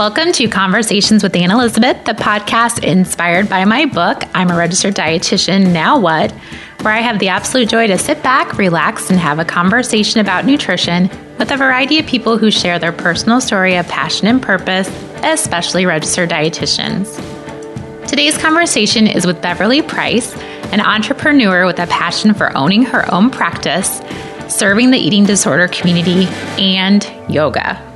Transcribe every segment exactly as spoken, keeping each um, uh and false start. Welcome to Conversations with Anne Elizabeth, the podcast inspired by my book, I'm a Registered Dietitian, Now What?, where I have the absolute joy to sit back, relax, and have a conversation about nutrition with a variety of people who share their personal story of passion and purpose, especially registered dietitians. Today's conversation is with Beverly Price, an entrepreneur with a passion for owning her own practice, serving the eating disorder community, and yoga.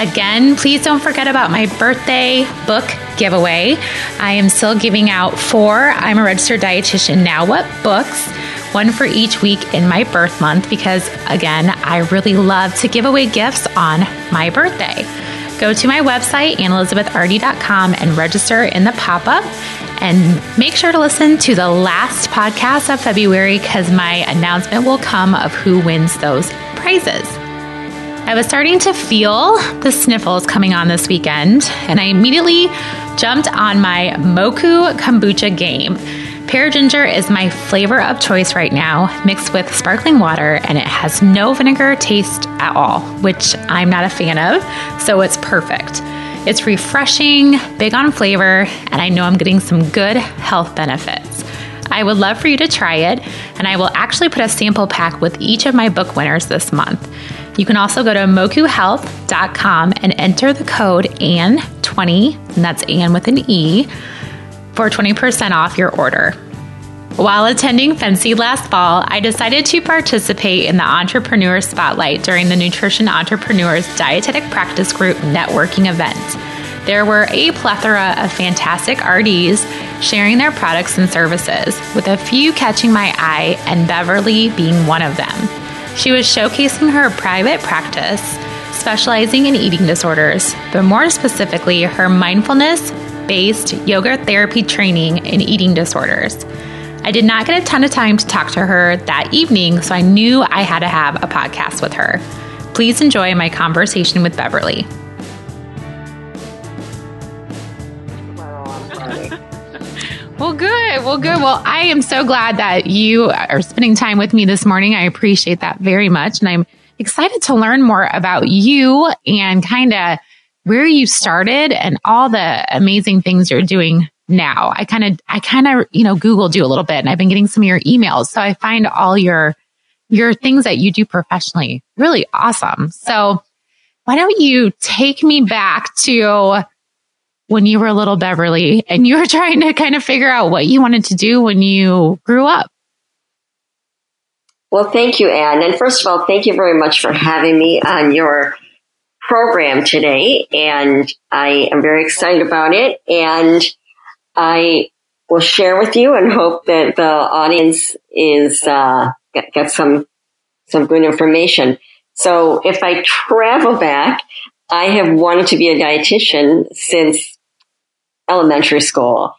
Again, please don't forget about my birthday book giveaway. I am still giving out four I'm a Registered Dietitian Now What books, one for each week in my birth month, because again, I really love to give away gifts on my birthday. Go to my website, Anne Elizabeth Hardy dot com, and register in the pop-up. And make sure to listen to the last podcast of February, because my announcement will come of who wins those prizes. I was starting to feel the sniffles coming on this weekend, and I immediately jumped on my Moku kombucha game. Pear ginger is my flavor of choice right now, mixed with sparkling water, and it has no vinegar taste at all, which I'm not a fan of, so it's perfect. It's refreshing, big on flavor, and I know I'm getting some good health benefits. I would love for you to try it, and I will actually put a sample pack with each of my book winners this month. You can also go to Moku Health dot com and enter the code Anne twenty, and that's Anne with an E, for twenty percent off your order. While attending F N C E last fall, I decided to participate in the Entrepreneur Spotlight during the Nutrition Entrepreneurs Dietetic Practice Group networking event. There were a plethora of fantastic R Ds sharing their products and services, with a few catching my eye and Beverly being one of them. She was showcasing her private practice, specializing in eating disorders, but more specifically, her mindfulness-based yoga therapy training in eating disorders. I did not get a ton of time to talk to her that evening, so I knew I had to have a podcast with her. Please enjoy my conversation with Beverly. Well, good. Well, good. Well, I am so glad that you are spending time with me this morning. I appreciate that very much. And I'm excited to learn more about you and kind of where you started and all the amazing things you're doing now. I kind of, I kind of, you know, Googled you a little bit, and I've been getting some of your emails. So I find all your, your things that you do professionally really awesome. So why don't you take me back to when you were a little Beverly and you were trying to kind of figure out what you wanted to do when you grew up? Well, thank you, Anne. And first of all, thank you very much for having me on your program today. And I am very excited about it. And I will share with you and hope that the audience is, uh, get, get some, some good information. So if I travel back, I have wanted to be a dietitian since elementary school,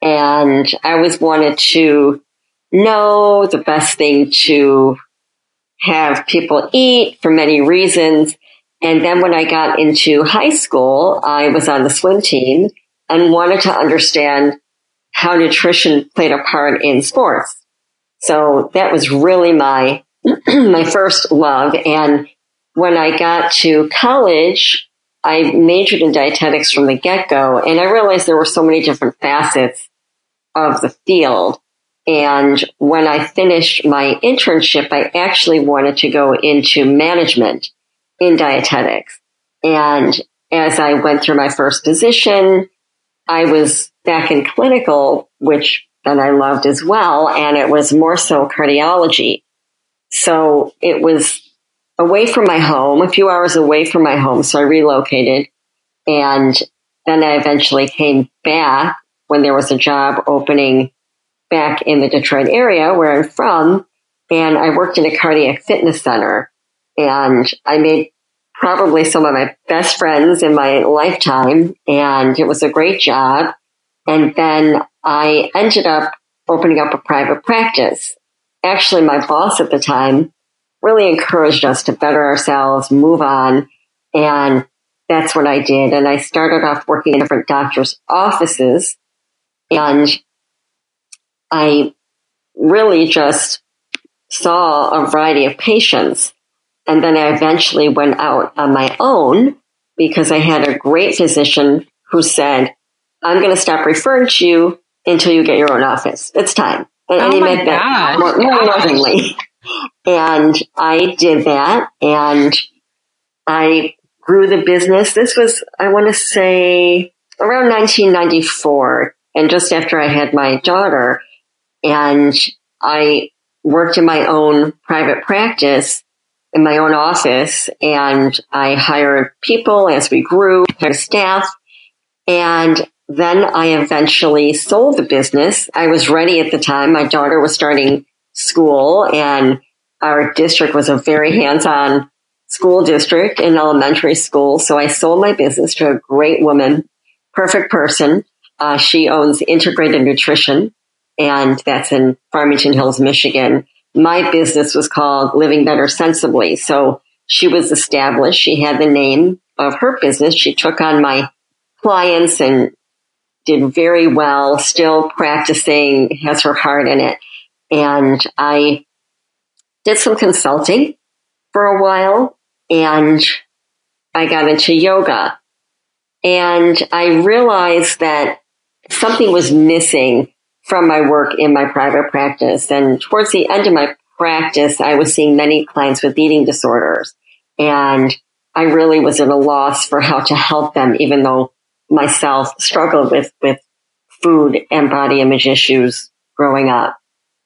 and I always wanted to know the best thing to have people eat for many reasons. And then when I got into high school, I was on the swim team and wanted to understand how nutrition played a part in sports. So that was really my my first love. And when I got to college, I majored in dietetics from the get-go, and I realized there were so many different facets of the field. And when I finished my internship, I actually wanted to go into management in dietetics. And as I went through my first position, I was back in clinical, which then I loved as well, and it was more so cardiology. So it was away from my home, a few hours away from my home. So I relocated, and then I eventually came back when there was a job opening back in the Detroit area where I'm from. And I worked in a cardiac fitness center, and I made probably some of my best friends in my lifetime. And it was a great job. And then I ended up opening up a private practice. Actually, my boss at the time really encouraged us to better ourselves, move on. And that's what I did. And I started off working in different doctors' offices. And I really just saw a variety of patients. And then I eventually went out on my own because I had a great physician who said, I'm going to stop referring to you until you get your own office. It's time. And, oh and he meant that more, more lovingly. And I did that, and I grew the business. This was, I want to say, around nineteen ninety-four, and just after I had my daughter, and I worked in my own private practice, in my own office, and I hired people as we grew, hired staff, and then I eventually sold the business. I was ready at the time. My daughter was starting school, and our district was a very hands-on school district in elementary school. So I sold my business to a great woman, perfect person. Uh, she owns Integrated Nutrition, and that's in Farmington Hills, Michigan. My business was called Living Better Sensibly. So she was established. She had the name of her business. She took on my clients and did very well, still practicing, has her heart in it. And I did some consulting for a while, and I got into yoga. And I realized that something was missing from my work in my private practice. And towards the end of my practice, I was seeing many clients with eating disorders. And I really was at a loss for how to help them, even though myself struggled with, with food and body image issues growing up.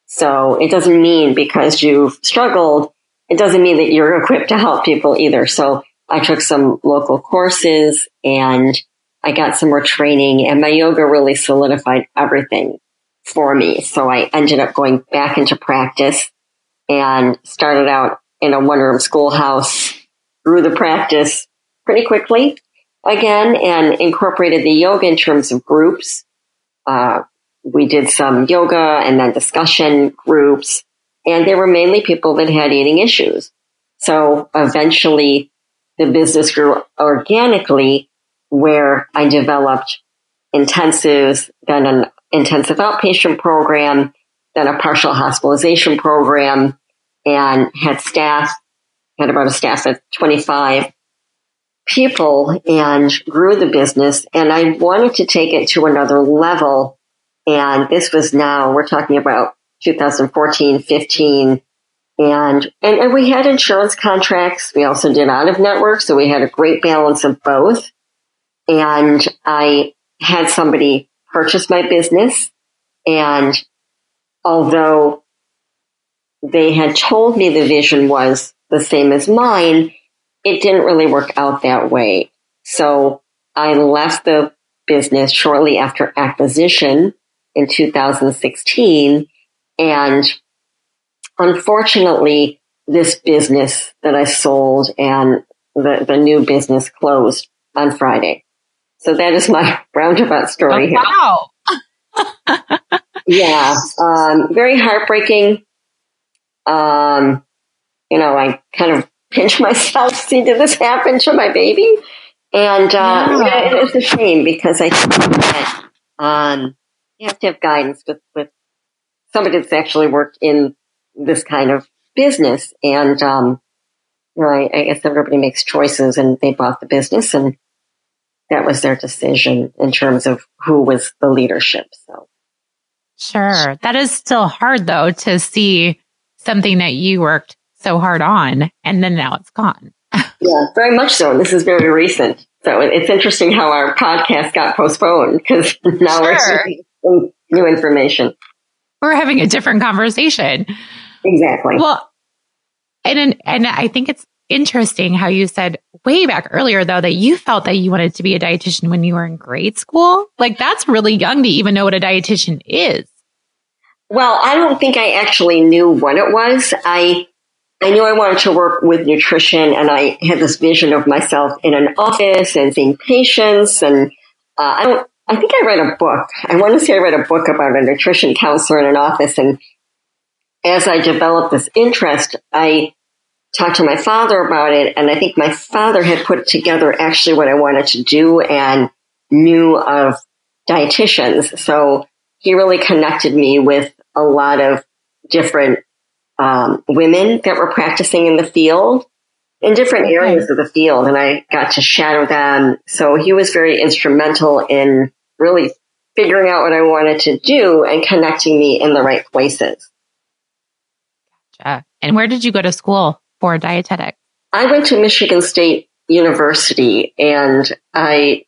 So it doesn't mean because you've struggled, it doesn't mean that you're equipped to help people either. So I took some local courses, and I got some more training, and my yoga really solidified everything for me. So I ended up going back into practice and started out in a one-room schoolhouse, grew the practice pretty quickly again, and incorporated the yoga in terms of groups. Uh, we did some yoga and then discussion groups, and they were mainly people that had eating issues. So eventually the business grew organically, where I developed intensives, then an intensive outpatient program, then a partial hospitalization program, and had staff, had about a staff of twenty-five people, and grew the business. And I wanted to take it to another level. And this was now, we're talking about two thousand fourteen, fifteen, and, and, and we had insurance contracts. We also did out of network. So we had a great balance of both. And I had somebody purchase my business. And although they had told me the vision was the same as mine, it didn't really work out that way. So I left the business shortly after acquisition in two thousand sixteen. And unfortunately, this business that I sold and the, the new business closed on Friday. So that is my roundabout story. Oh, wow. Here. Yeah. Um, very heartbreaking. Um, you know, I kind of pinch myself, see, did this happen to my baby? And uh, no. yeah, it's a shame, because I think that um, you have to have guidance with, with somebody that's actually worked in this kind of business. And, um, you know, I, I guess everybody makes choices, and they bought the business, and that was their decision in terms of who was the leadership. So, sure. That is still hard, though, to see something that you worked so hard on, and then now it's gone. Yeah, very much so. This is very recent. So it's interesting how our podcast got postponed, because now sure. we're seeing new information. We're having a different conversation. Exactly. Well, and and I think it's interesting how you said way back earlier, though, that you felt that you wanted to be a dietitian when you were in grade school. Like, that's really young to even know what a dietitian is. Well, I don't think I actually knew what it was. I I knew I wanted to work with nutrition, and I had this vision of myself in an office and seeing patients. And uh, I don't, I think I read a book. I want to say I read a book about a nutrition counselor in an office. And as I developed this interest, I talked to my father about it. And I think my father had put together actually what I wanted to do and knew of dietitians. So he really connected me with a lot of different Um, women that were practicing in the field, in different areas of the field, and I got to shadow them. So he was very instrumental in really figuring out what I wanted to do and connecting me in the right places. Gotcha. And where did you go to school for dietetics? I went to Michigan State University, and I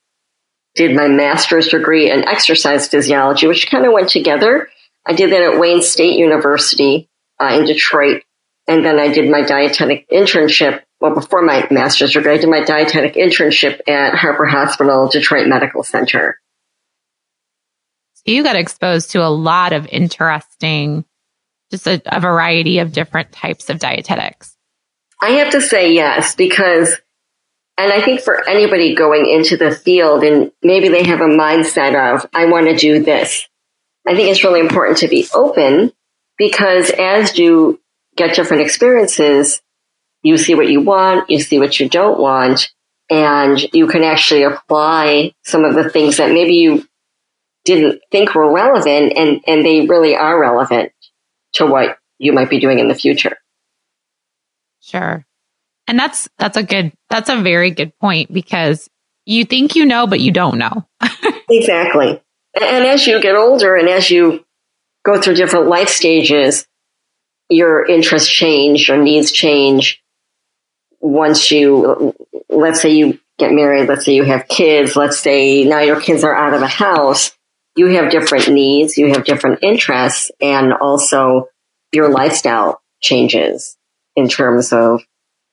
did my master's degree in exercise physiology, which kind of went together. I did that at Wayne State University uh, in Detroit, and then I did my dietetic internship. Well, before my master's degree, I did my dietetic internship at Harper Hospital, Detroit Medical Center. So you got exposed to a lot of interesting, just a, a variety of different types of dietetics. I have to say yes, because, and I think for anybody going into the field, and maybe they have a mindset of, I want to do this. I think it's really important to be open, because as you get different experiences, you see what you want, you see what you don't want, and you can actually apply some of the things that maybe you didn't think were relevant, and, and they really are relevant to what you might be doing in the future. Sure. And that's that's a good, that's a very good point, because you think you know, but you don't know. Exactly. And as you get older and as you go through different life stages, your interests change, your needs change. Once you, let's say you get married, let's say you have kids, let's say now your kids are out of the house, you have different needs, you have different interests, and also your lifestyle changes in terms of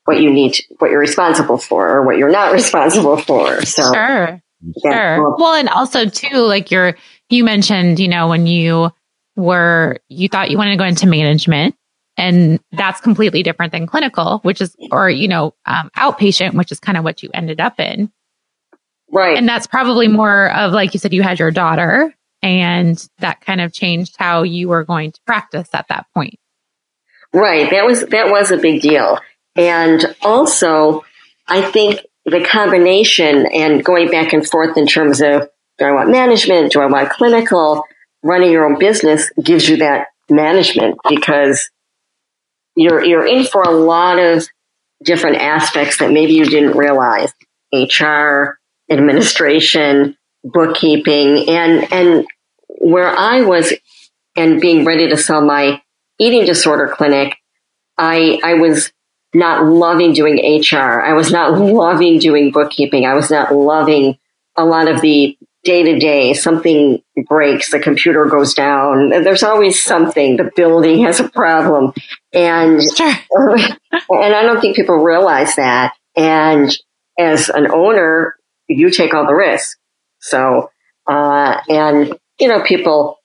what you need, to, what you're responsible for or what you're not responsible for. So, sure. Yeah. Sure. Well, and also too, like you're, you mentioned, you know, when you were, you thought you wanted to go into management, and that's completely different than clinical, which is, or, you know, um, outpatient, which is kind of what you ended up in. Right. And that's probably more of, like you said, you had your daughter, and that kind of changed how you were going to practice at that point. Right. That was, that was a big deal. And also I think the combination and going back and forth in terms of, do I want management? Do I want clinical? Running your own business gives you that management, because you're, you're in for a lot of different aspects that maybe you didn't realize. H R, administration, bookkeeping, and, and where I was and being ready to sell my eating disorder clinic, I, I was not loving doing H R. I was not loving doing bookkeeping. I was not loving a lot of the day-to-day. Something breaks, the computer goes down. There's always something. The building has a problem. And, sure. and I don't think people realize that. And as an owner, you take all the risk. So, uh, and, you know, people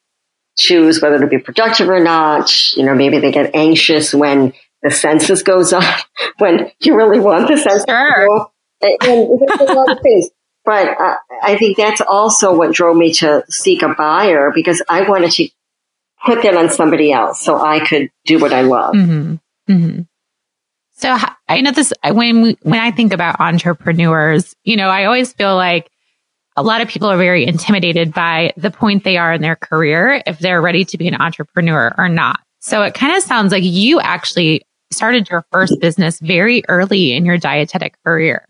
choose whether to be productive or not. You know, maybe they get anxious when the census goes up, when you really want the census sure. to go. And, and there's a lot of things. But uh, I think that's also what drove me to seek a buyer, because I wanted to put that on somebody else so I could do what I love. Mm-hmm. Mm-hmm. So I know this, when, we, when I think about entrepreneurs, you know, I always feel like a lot of people are very intimidated by the point they are in their career, if they're ready to be an entrepreneur or not. So it kind of sounds like you actually started your first business very early in your dietetic career.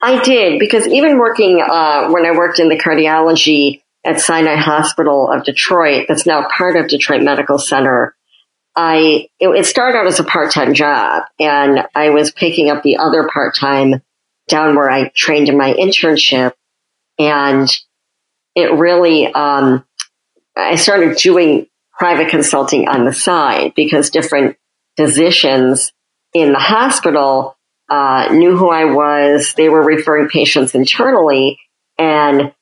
I did, because even working, uh, when I worked in the cardiology at Sinai Hospital of Detroit, that's now part of Detroit Medical Center, I, it, it started out as a part-time job, and I was picking up the other part-time down where I trained in my internship. And it really, um, I started doing private consulting on the side, because different physicians in the hospital Uh, knew who I was. They were referring patients internally, and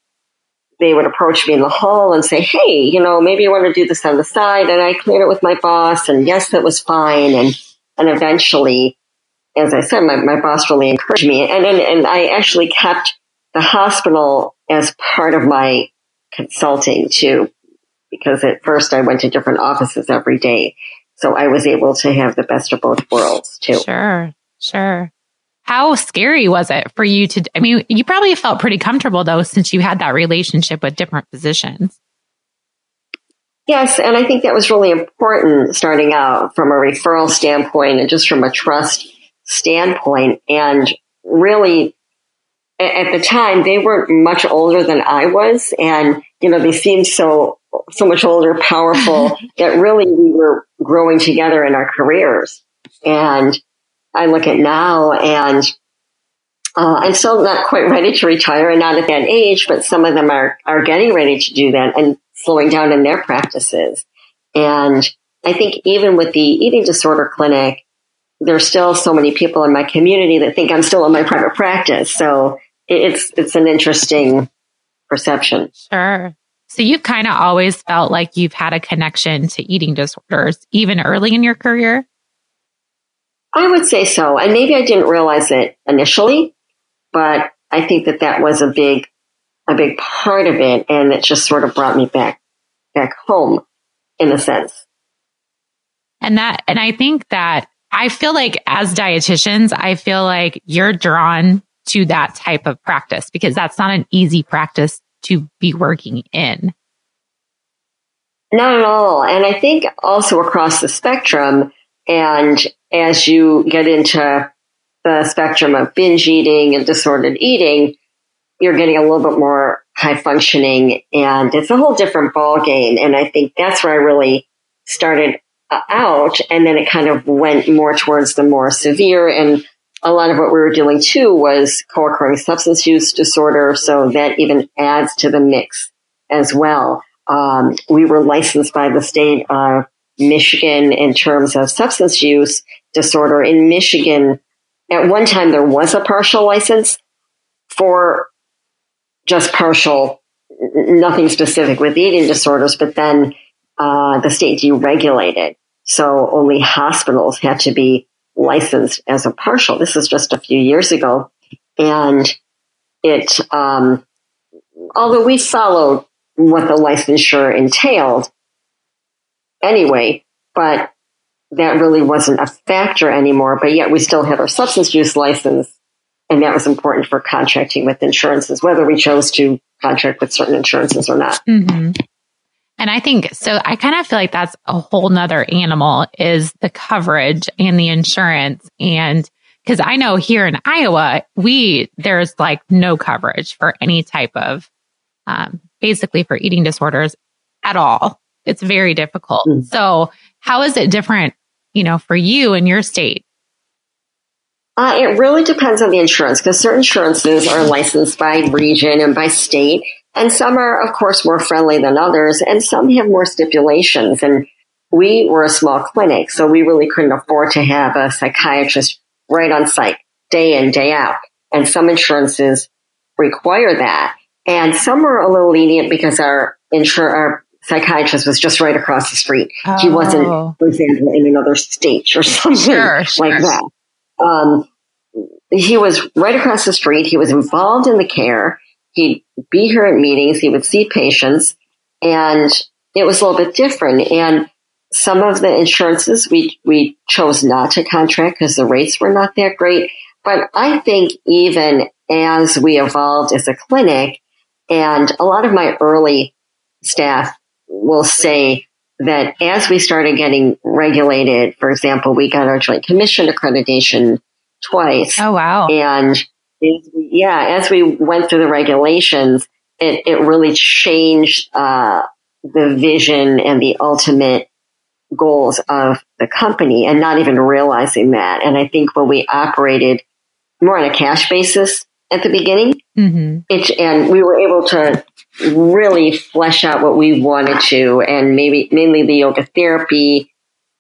they would approach me in the hall and say, hey, you know, maybe you want to do this on the side. And I cleared it with my boss, and yes, that was fine. And, and eventually, as I said, my, my boss really encouraged me. And, and, and I actually kept the hospital as part of my consulting too, because at first I went to different offices every day. So I was able to have the best of both worlds too. Sure. Sure. How scary was it for you to, I mean, you probably felt pretty comfortable though, since you had that relationship with different physicians. Yes, and I think that was really important starting out from a referral standpoint and just from a trust standpoint. And really, at the time, they weren't much older than I was. And, you know, they seemed so so much older, powerful, that really we were growing together in our careers. And I look at now and uh, I'm still not quite ready to retire and not at that age, but some of them are, are getting ready to do that and slowing down in their practices. And I think even with the eating disorder clinic, there's still so many people in my community that think I'm still in my private practice. So it's it's an interesting perception. Sure. So you've kind of always felt like you've had a connection to eating disorders, even early in your career? I would say so. And maybe I didn't realize it initially, but I think that that was a big, a big part of it. And it just sort of brought me back, back home in a sense. And that, and I think that I feel like as dietitians, I feel like you're drawn to that type of practice because that's not an easy practice to be working in. Not at all. And I think also across the spectrum, and as you get into the spectrum of binge eating and disordered eating, you're getting a little bit more high functioning, and it's a whole different ball game. And I think that's where I really started out. And then it kind of went more towards the more severe. And a lot of what we were doing too was co-occurring substance use disorder. So that even adds to the mix as well. Um, we were licensed by the state of Michigan in terms of substance use disorder. In Michigan, at one time, there was a partial license for just partial, nothing specific with eating disorders, but then uh, the state deregulated. So only hospitals had to be licensed as a partial. This is just a few years ago. And it, um, although we followed what the licensure entailed anyway, but that really wasn't a factor anymore. But yet we still had our substance use license. And that was important for contracting with insurances, whether we chose to contract with certain insurances or not. Mm-hmm. And I think, so I kind of feel like that's a whole nother animal is the coverage and the insurance. And because I know here in Iowa, we, there's like no coverage for any type of, um, basically for eating disorders at all. It's very difficult. Mm-hmm. So how is it different, you know, for you in your state? Uh, it really depends on the insurance because certain insurances are licensed by region and by state. And some are, of course, more friendly than others. And some have more stipulations. And we were a small clinic, so we really couldn't afford to have a psychiatrist right on site day in, day out. And some insurances require that. And some were a little lenient because our insur- our psychiatrist was just right across the street. Oh. He wasn't, for example, in another state or something sure, sure. like that. Um, he was right across the street. He was involved in the care. He'd be here at meetings. He would see patients, and it was a little bit different. And some of the insurances we, we chose not to contract because the rates were not that great. But I think even as we evolved as a clinic, and a lot of my early staff will say that as we started getting regulated, for example, we got our Joint Commission accreditation twice. Oh, wow. And yeah, as we went through the regulations, it, it really changed uh, the vision and the ultimate goals of the company and not even realizing that. And I think when we operated more on a cash basis at the beginning, mm-hmm. it, and we were able to really flesh out what we wanted to, and maybe mainly the yoga therapy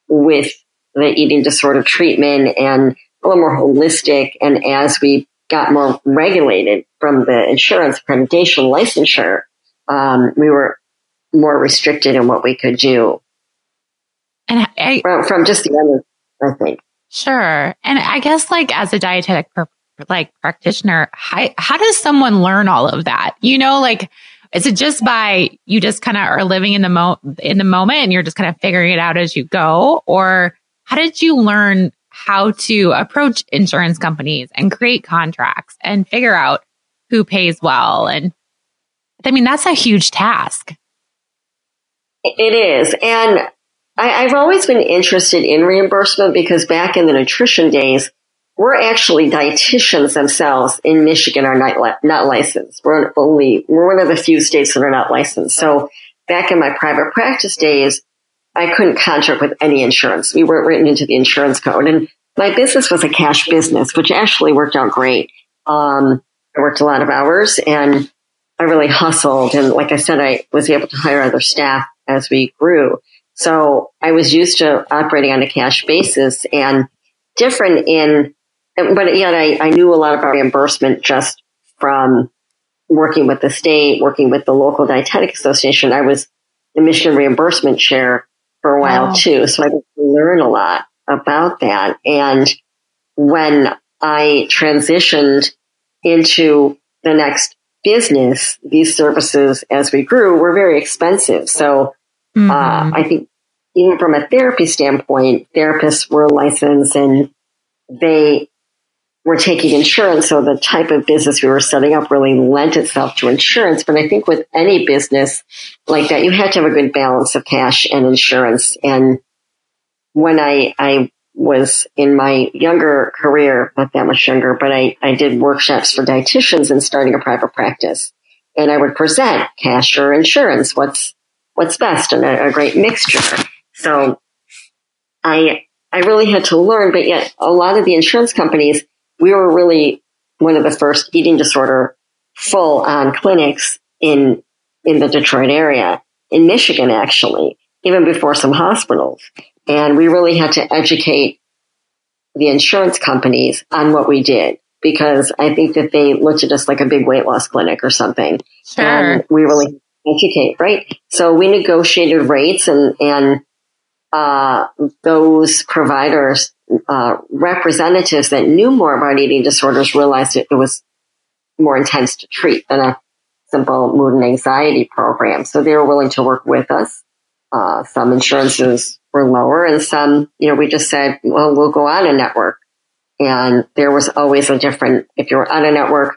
with the eating disorder treatment and a little more holistic. And as we got more regulated from the insurance accreditation licensure, um, we were more restricted in what we could do. And I, from, from just the other, I think. Sure. And I guess like as a dietetic like practitioner, how, how does someone learn all of that? You know, like, is it just by you just kind of are living in the mo in the moment and you're just kind of figuring it out as you go? Or how did you learn how to approach insurance companies and create contracts and figure out who pays well? And I mean, that's a huge task. It is. And I, I've always been interested in reimbursement because back in the nutrition days, we're actually dietitians themselves in Michigan are not, li- not licensed. We're only, we're one of the few states that are not licensed. So back in my private practice days, I couldn't contract with any insurance. We weren't written into the insurance code. And my business was a cash business, which actually worked out great. Um, I worked a lot of hours and I really hustled. And like I said, I was able to hire other staff as we grew. So I was used to operating on a cash basis and different in, but yet I, I knew a lot about reimbursement just from working with the state, working with the local dietetic association. I was the Michigan reimbursement chair for a while wow. too. So I did learn a lot about that. And when I transitioned into the next business, these services, as we grew, were very expensive. So mm-hmm. uh, I think even from a therapy standpoint, therapists were licensed and they were taking insurance. So the type of business we were setting up really lent itself to insurance. But I think with any business like that, you have to have a good balance of cash and insurance. And when I, I was in my younger career, not that much younger, but I, I did workshops for dietitians and starting a private practice. And I would present cash or insurance, what's what's best, and a, a great mixture. So I I really had to learn, but yet a lot of the insurance companies, we were really one of the first eating disorder full-on clinics in in the Detroit area, in Michigan actually, even before some hospitals. And we really had to educate the insurance companies on what we did, because I think that they looked at us like a big weight loss clinic or something. Sure. And we really had to educate, right? So we negotiated rates and, and, uh, those providers, uh, representatives that knew more about eating disorders realized it, it was more intense to treat than a simple mood and anxiety program. So they were willing to work with us. Uh, some insurances were lower and some, you know, we just said, well, we'll go on a network. And there was always a different, if you're on a network,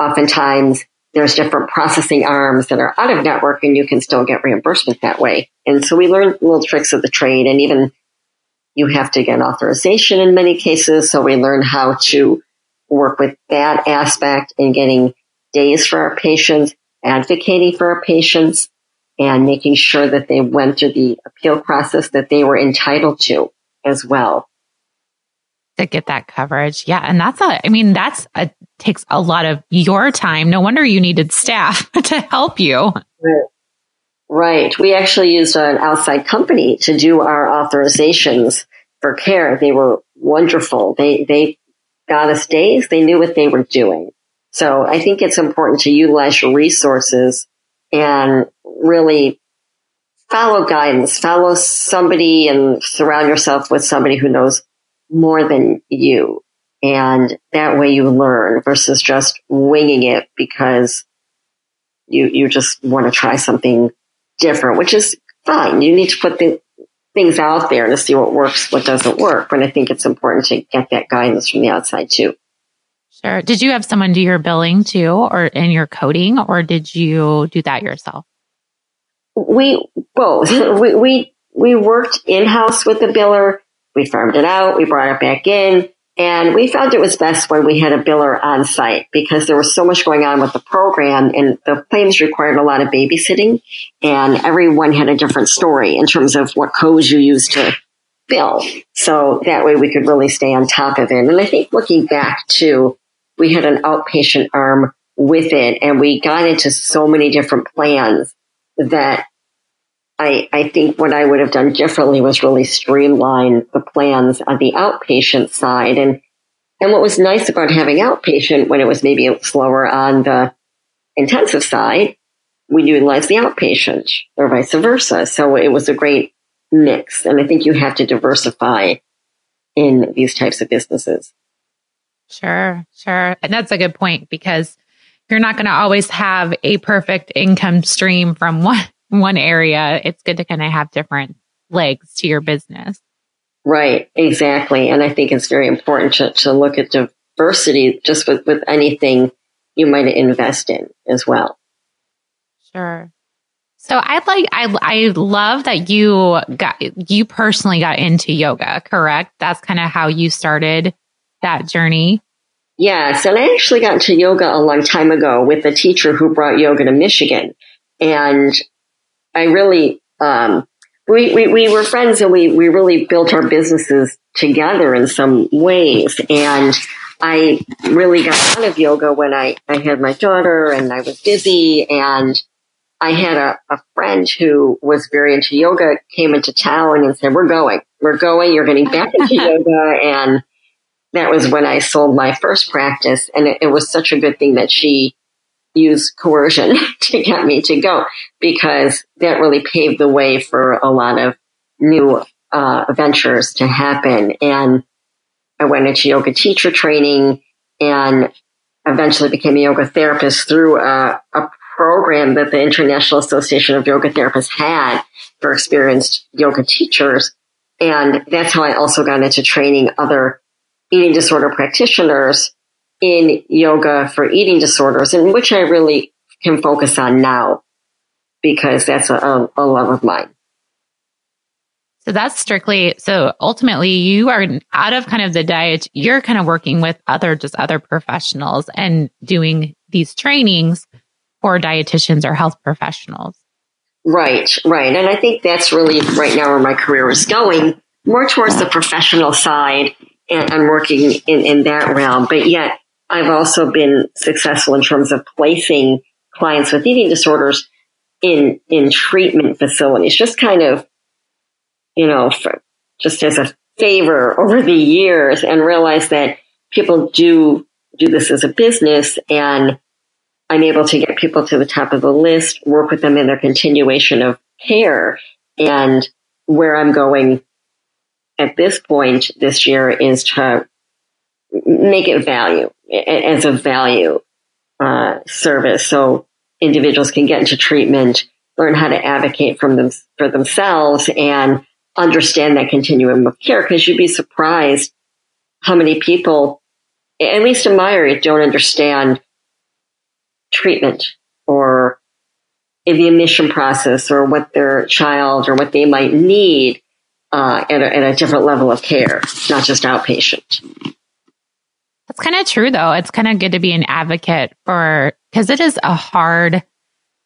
oftentimes there's different processing arms that are out of network and you can still get reimbursement that way. And so we learned little tricks of the trade, and even you have to get authorization in many cases. So we learned how to work with that aspect in getting days for our patients, advocating for our patients, and making sure that they went through the appeal process that they were entitled to as well. To get that coverage. Yeah. And that's a, I mean, that's a, takes a lot of your time. No wonder you needed staff to help you. Right. Right. We actually used an outside company to do our authorizations for care. They were wonderful. They, they got us days. They knew what they were doing. So I think it's important to utilize your resources and really follow guidance, follow somebody and surround yourself with somebody who knows more than you. And that way you learn versus just winging it because you, you just want to try something different, which is fine. You need to put the things out there to see what works, what doesn't work. But I think it's important to get that guidance from the outside too. Sure. Did you have someone do your billing too, or in your coding, or did you do that yourself? We both. We we, we worked in-house with the biller. We farmed it out. We brought it back in. And we found it was best when we had a biller on site because there was so much going on with the program and the claims required a lot of babysitting. And everyone had a different story in terms of what codes you used to bill. So that way we could really stay on top of it. And I think looking back too, we had an outpatient arm with it and we got into so many different plans that I, I think what I would have done differently was really streamline the plans on the outpatient side. And, and what was nice about having outpatient when it was maybe slower on the intensive side, we utilized the outpatient or vice versa. So it was a great mix. And I think you have to diversify in these types of businesses. Sure, sure. And that's a good point because you're not going to always have a perfect income stream from one, one area. It's good to kind of have different legs to your business. Right, exactly. And I think it's very important to, to look at diversity just with, with anything you might invest in as well. Sure. So I'd like, I, I love that you got, you personally got into yoga, correct? That's kind of how you started that journey. Yes. And I actually got into yoga a long time ago with a teacher who brought yoga to Michigan. And I really, um, we, we, we were friends and we, we really built our businesses together in some ways. And I really got out of yoga when I, I had my daughter and I was busy, and I had a, a friend who was very into yoga, came into town and said, we're going, we're going, you're getting back into yoga. And that was when I sold my first practice. And it, it was such a good thing that she used coercion to get me to go, because that really paved the way for a lot of new uh, ventures to happen. And I went into yoga teacher training and eventually became a yoga therapist through a, a program that the International Association of Yoga Therapists had for experienced yoga teachers. And that's how I also got into training other eating disorder practitioners in yoga for eating disorders, and which I really can focus on now because that's a, a love of mine. So that's strictly, so ultimately you are out of kind of the diet, you're kind of working with other, just other professionals and doing these trainings for dietitians or health professionals. Right, right. And I think that's really right now where my career is going, more towards the professional side. And I'm working in, in that realm, but yet I've also been successful in terms of placing clients with eating disorders in, in treatment facilities, just kind of, you know, for, just as a favor over the years, and realize that people do do this as a business, and I'm able to get people to the top of the list, work with them in their continuation of care. And where I'm going at this point this year is to make it value as a value uh, service. So individuals can get into treatment, learn how to advocate from them, for themselves, and understand that continuum of care. Because you'd be surprised how many people, at least in my area, don't understand treatment or the admission process or what their child or what they might need Uh, at, a, at a different level of care, not just outpatient. That's kind of true, though. It's kind of good to be an advocate for, because it is a hard,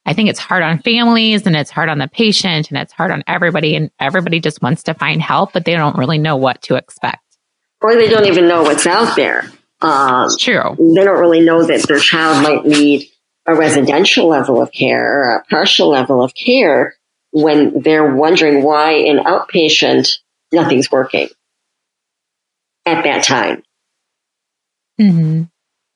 I think it's hard on families and it's hard on the patient and it's hard on everybody. And everybody just wants to find help, but they don't really know what to expect. Or they don't even know what's out there. Um, it's true. They don't really know that their child might need a residential level of care or a partial level of care, when they're wondering why in outpatient nothing's working at that time. Mm-hmm.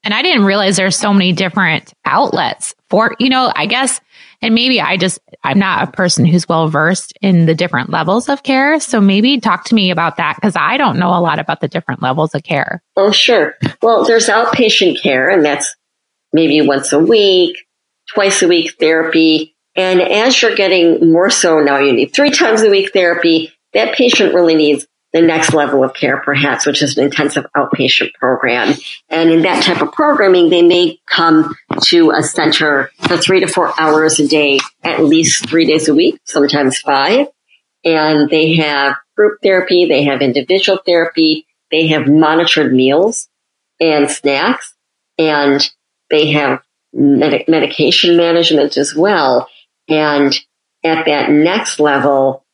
And I didn't realize there's so many different outlets for, you know, I guess, and maybe I just, I'm not a person who's well-versed in the different levels of care. So maybe talk to me about that, because I don't know a lot about the different levels of care. Oh, sure. Well, there's outpatient care, and that's maybe once a week, twice a week therapy. And as you're getting more so now, you need three times a week therapy. That patient really needs the next level of care, perhaps, which is an intensive outpatient program. And in that type of programming, they may come to a center for three to four hours a day, at least three days a week, sometimes five. And they have group therapy. They have individual therapy. They have monitored meals and snacks. And they have med- medication management as well. And at that next level,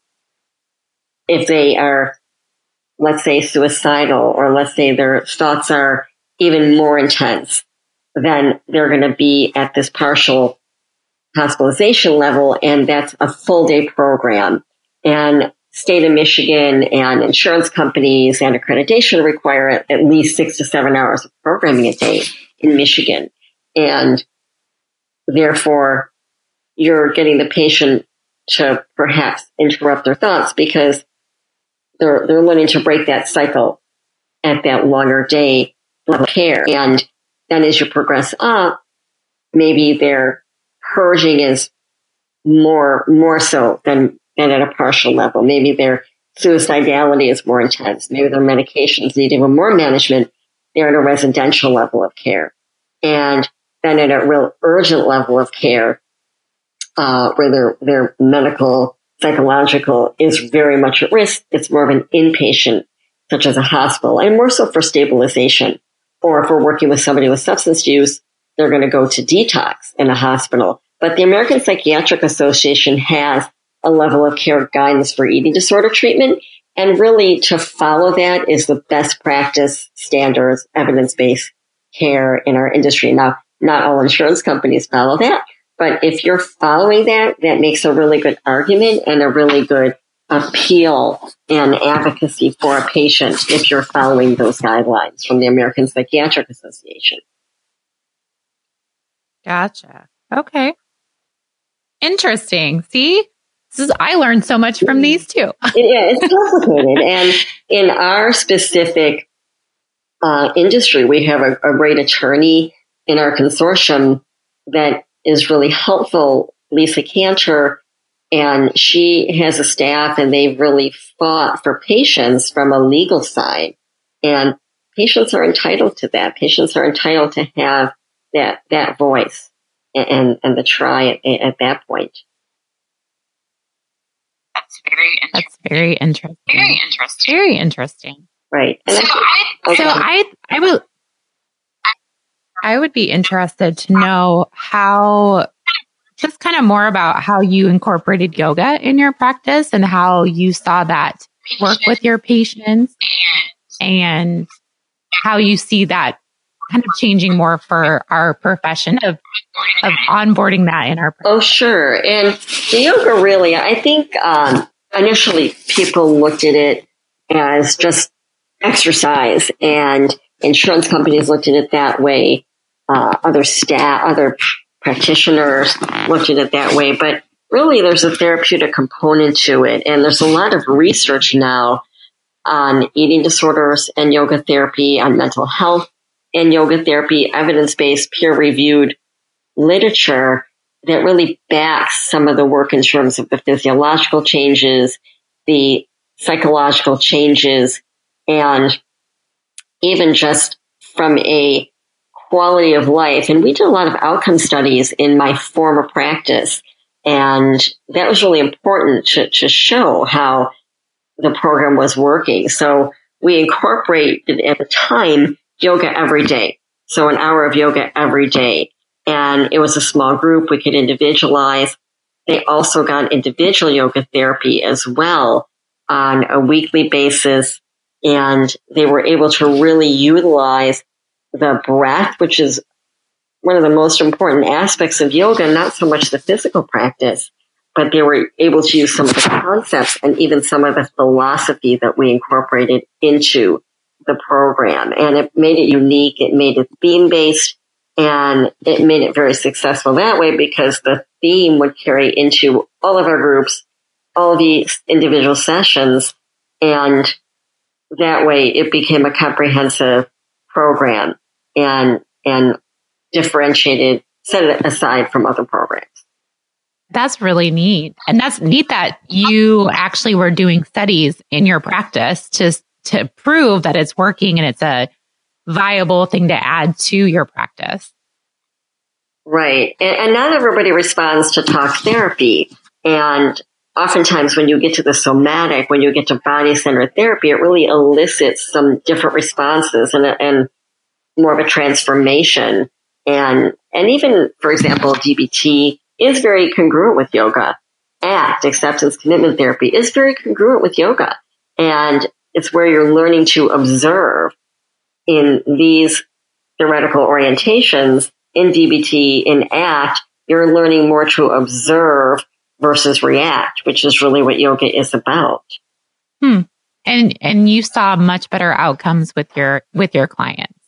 if they are, let's say, suicidal, or let's say their thoughts are even more intense, then they're going to be at this partial hospitalization level. And that's a full day program. And state of Michigan and insurance companies and accreditation require at least six to seven hours of programming a day in Michigan. And therefore, you're getting the patient to perhaps interrupt their thoughts because they're they're learning to break that cycle at that longer day level of care. And then as you progress up, maybe their purging is more more so than, than at a partial level. Maybe their suicidality is more intense. Maybe their medications need even more management. They're at a residential level of care. And then at a real urgent level of care, uh, where their, their medical, psychological is very much at risk. It's more of an inpatient, such as a hospital, and more so for stabilization. Or if we're working with somebody with substance use, they're going to go to detox in a hospital. But the American Psychiatric Association has a level of care guidance for eating disorder treatment. And really to follow that is the best practice standards, evidence-based care in our industry. Now, not all insurance companies follow that, but if you're following that, that makes a really good argument and a really good appeal and advocacy for a patient if you're following those guidelines from the American Psychiatric Association. Gotcha. Okay. Interesting. See? This is, I learned so much from these two. Yeah, it's complicated. And in our specific uh, industry, we have a, a great attorney in our consortium that is really helpful, Lisa Cantor, and she has a staff and they've really fought for patients from a legal side. And patients are entitled to that. Patients are entitled to have that that voice and, and the try at, at that point. That's very interesting. That's very interesting. Very interesting. Very interesting. Right. And so I, I so I, I would, I would be interested to know how, just kind of more about how you incorporated yoga in your practice and how you saw that work with your patients and how you see that kind of changing more for our profession of of onboarding that in our profession. Oh, sure. And the yoga really, I think um, initially people looked at it as just exercise, and insurance companies looked at it that way. Uh, other staff, other practitioners looked at it that way. But really, there's a therapeutic component to it, and there's a lot of research now on eating disorders and yoga therapy, on mental health and yoga therapy, evidence-based, peer-reviewed literature that really backs some of the work in terms of the physiological changes, the psychological changes, and even just from a quality of life. And we did a lot of outcome studies in my former practice, and that was really important to, to show how the program was working. So we incorporated at the time yoga every day. So an hour of yoga every day. And it was a small group. We could individualize. They also got individual yoga therapy as well on a weekly basis. And they were able to really utilize the breath, which is one of the most important aspects of yoga, not so much the physical practice, but they were able to use some of the concepts and even some of the philosophy that we incorporated into the program. And it made it unique. It made it theme-based, and it made it very successful that way because the theme would carry into all of our groups, all the individual sessions, and that way it became a comprehensive program and and differentiated, set it aside from other programs. That's really neat. And that's neat that you actually were doing studies in your practice to to prove that it's working and it's a viable thing to add to your practice. Right. And, and not everybody responds to talk therapy. And oftentimes when you get to the somatic, when you get to body-centered therapy, it really elicits some different responses and, and more of a transformation. And, and even, for example, D B T is very congruent with yoga. ACT, acceptance commitment therapy, is very congruent with yoga. And it's where you're learning to observe in these theoretical orientations, in D B T, in ACT, you're learning more to observe versus react, which is really what yoga is about. Hmm. And and you saw much better outcomes with your with your clients.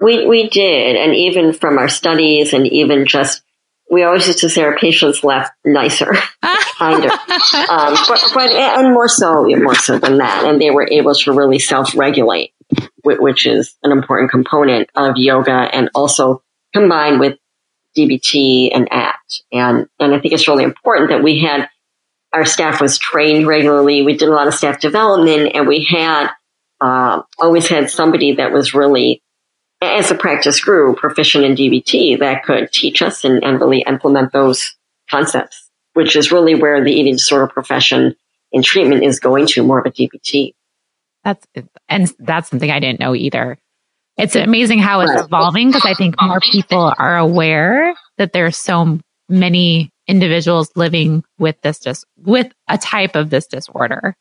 We we did, and even from our studies, and even just we always used to say our patients left nicer, kinder, um, but, but and more so, more so than that, and they were able to really self-regulate, which is an important component of yoga, and also combined with D B T and ACT. And, and I think it's really important that we had, our staff was trained regularly. We did a lot of staff development, and we had, uh, always had somebody that was really, as the practice grew, proficient in D B T that could teach us and, and really implement those concepts, which is really where the eating disorder profession and treatment is going to, more of a D B T. That's, and that's something I didn't know either. It's amazing how it's evolving, because I think more people are aware that there are so many individuals living with this, just with a type of this disorder.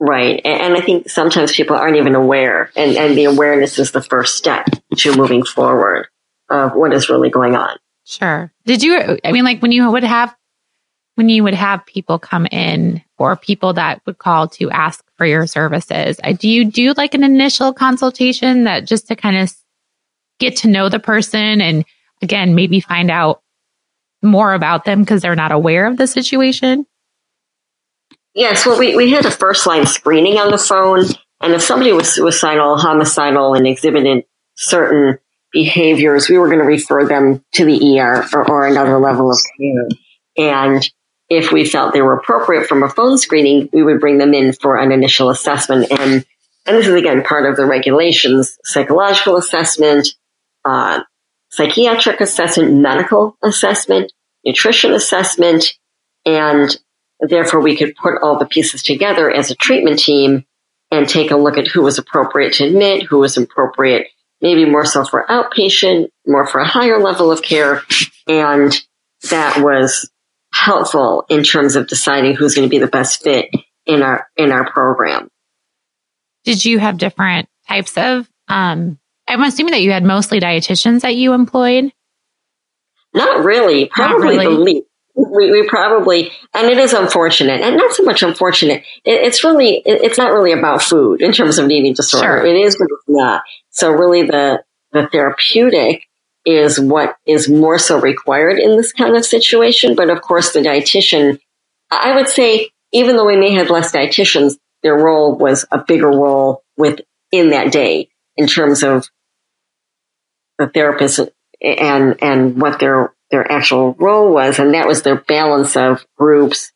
Right. And I think sometimes people aren't even aware, and, and the awareness is the first step to moving forward of what is really going on. Sure. Did you, I mean, like when you would have, when you would have people come in, or people that would call to ask for your services, do you do like an initial consultation that just to kind of get to know the person and again, maybe find out more about them because they're not aware of the situation? Yes, well, we, we had a first line screening on the phone. And if somebody was suicidal, homicidal, and exhibited certain behaviors, we were going to refer them to the E R or, or another level of care. And if we felt they were appropriate from a phone screening, we would bring them in for an initial assessment. And, and this is, again, part of the regulations: psychological assessment, uh, psychiatric assessment, medical assessment, nutrition assessment, and therefore we could put all the pieces together as a treatment team and take a look at who was appropriate to admit, who was appropriate maybe more so for outpatient, more for a higher level of care. And that was helpful in terms of deciding who's going to be the best fit in our in our program. Did you have different types of, um, I'm assuming that you had mostly dietitians that you employed? Not really. Probably Not really. the least. We, we probably, and it is unfortunate, and not so much unfortunate. It, it's really, it, it's not really about food in terms of eating disorder. Sure. It is, but it's not. So really the, the therapeutic is what is more so required in this kind of situation. But of course, the dietitian, I would say, even though we may have less dietitians, their role was a bigger role within that day in terms of the therapist and, and what their their actual role was, and that was their balance of groups.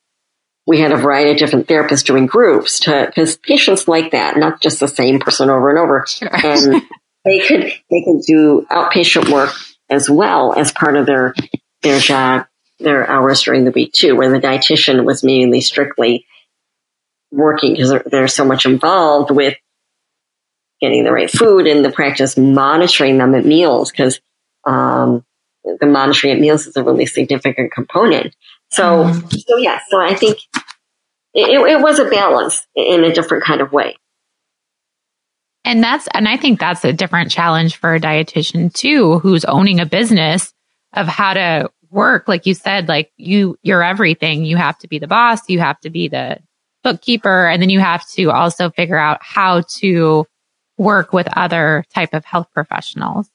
We had a variety of different therapists doing groups to, because patients like that, not just the same person over and over. Sure. And they could, they could do outpatient work as well as part of their, their job, their hours during the week too, where the dietitian was mainly strictly working because they're, they're so much involved with getting the right food and the practice monitoring them at meals. Cause, um, the monitoring at meals is a really significant component. So, mm. so yeah, so I think it, it was a balance in a different kind of way. And that's, and I think that's a different challenge for a dietitian too, who's owning a business of how to work. Like you said, like you, you're everything. You have to be the boss. You have to be the bookkeeper. And then you have to also figure out how to work with other type of health professionals.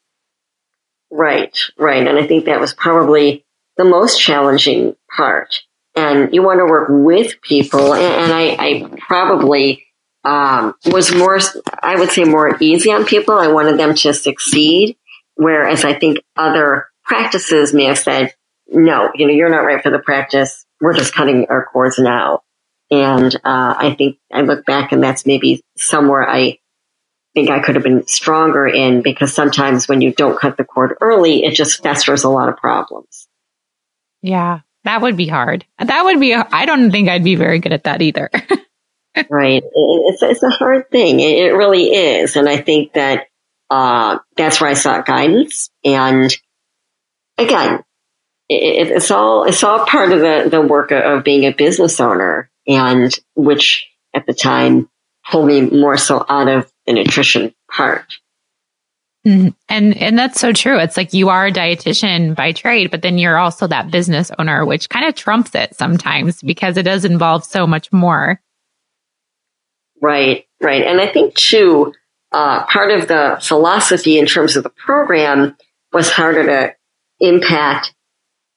Right, right. And I think that was probably the most challenging part. And you want to work with people. And, and I, I probably um, was more, I would say, more easy on people. I wanted them to succeed, whereas I think other practices may have said, no, you know, you're not right for the practice. We're just cutting our cords now. And uh, I think I look back, and that's maybe somewhere I think I could have been stronger in, because sometimes when you don't cut the cord early, it just festers a lot of problems. Yeah, that would be hard. That would be, I don't think I'd be very good at that either. Right. It's, it's a hard thing. It really is. And I think that uh, that's where I sought guidance. And again, it, it's all, it's all part of the, the work of being a business owner, and which at the time pulled me more so out of the nutrition part. And and that's so true. It's like you are a dietitian by trade, but then you're also that business owner, which kind of trumps it sometimes because it does involve so much more. Right, right. And I think too, uh, part of the philosophy in terms of the program was harder to impact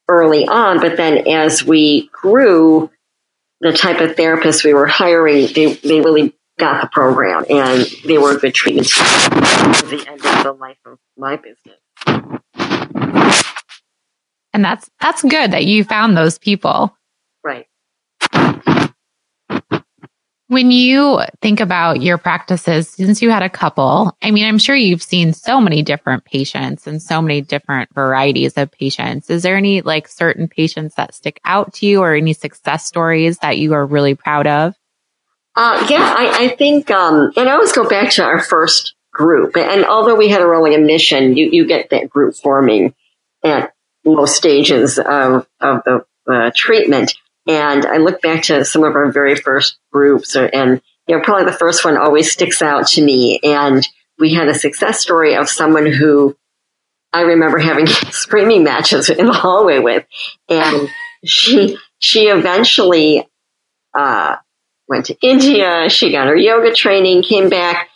early on. But then as we grew, the type of therapists we were hiring, they, they really got the program, and they were good treatments for the end of the life of my business. And that's that's good that you found those people. Right. When you think about your practices, since you had a couple, I mean, I'm sure you've seen so many different patients and so many different varieties of patients. Is there any like certain patients that stick out to you or any success stories that you are really proud of? Uh, yeah, I, I think, um, and I always go back to our first group. And although we had a rolling admission, you, you get that group forming at low stages of, of the uh, treatment. And I look back to some of our very first groups, and you know, probably the first one always sticks out to me. And we had a success story of someone who I remember having screaming matches in the hallway with, and she she eventually uh, went to India. She got her yoga training, came back,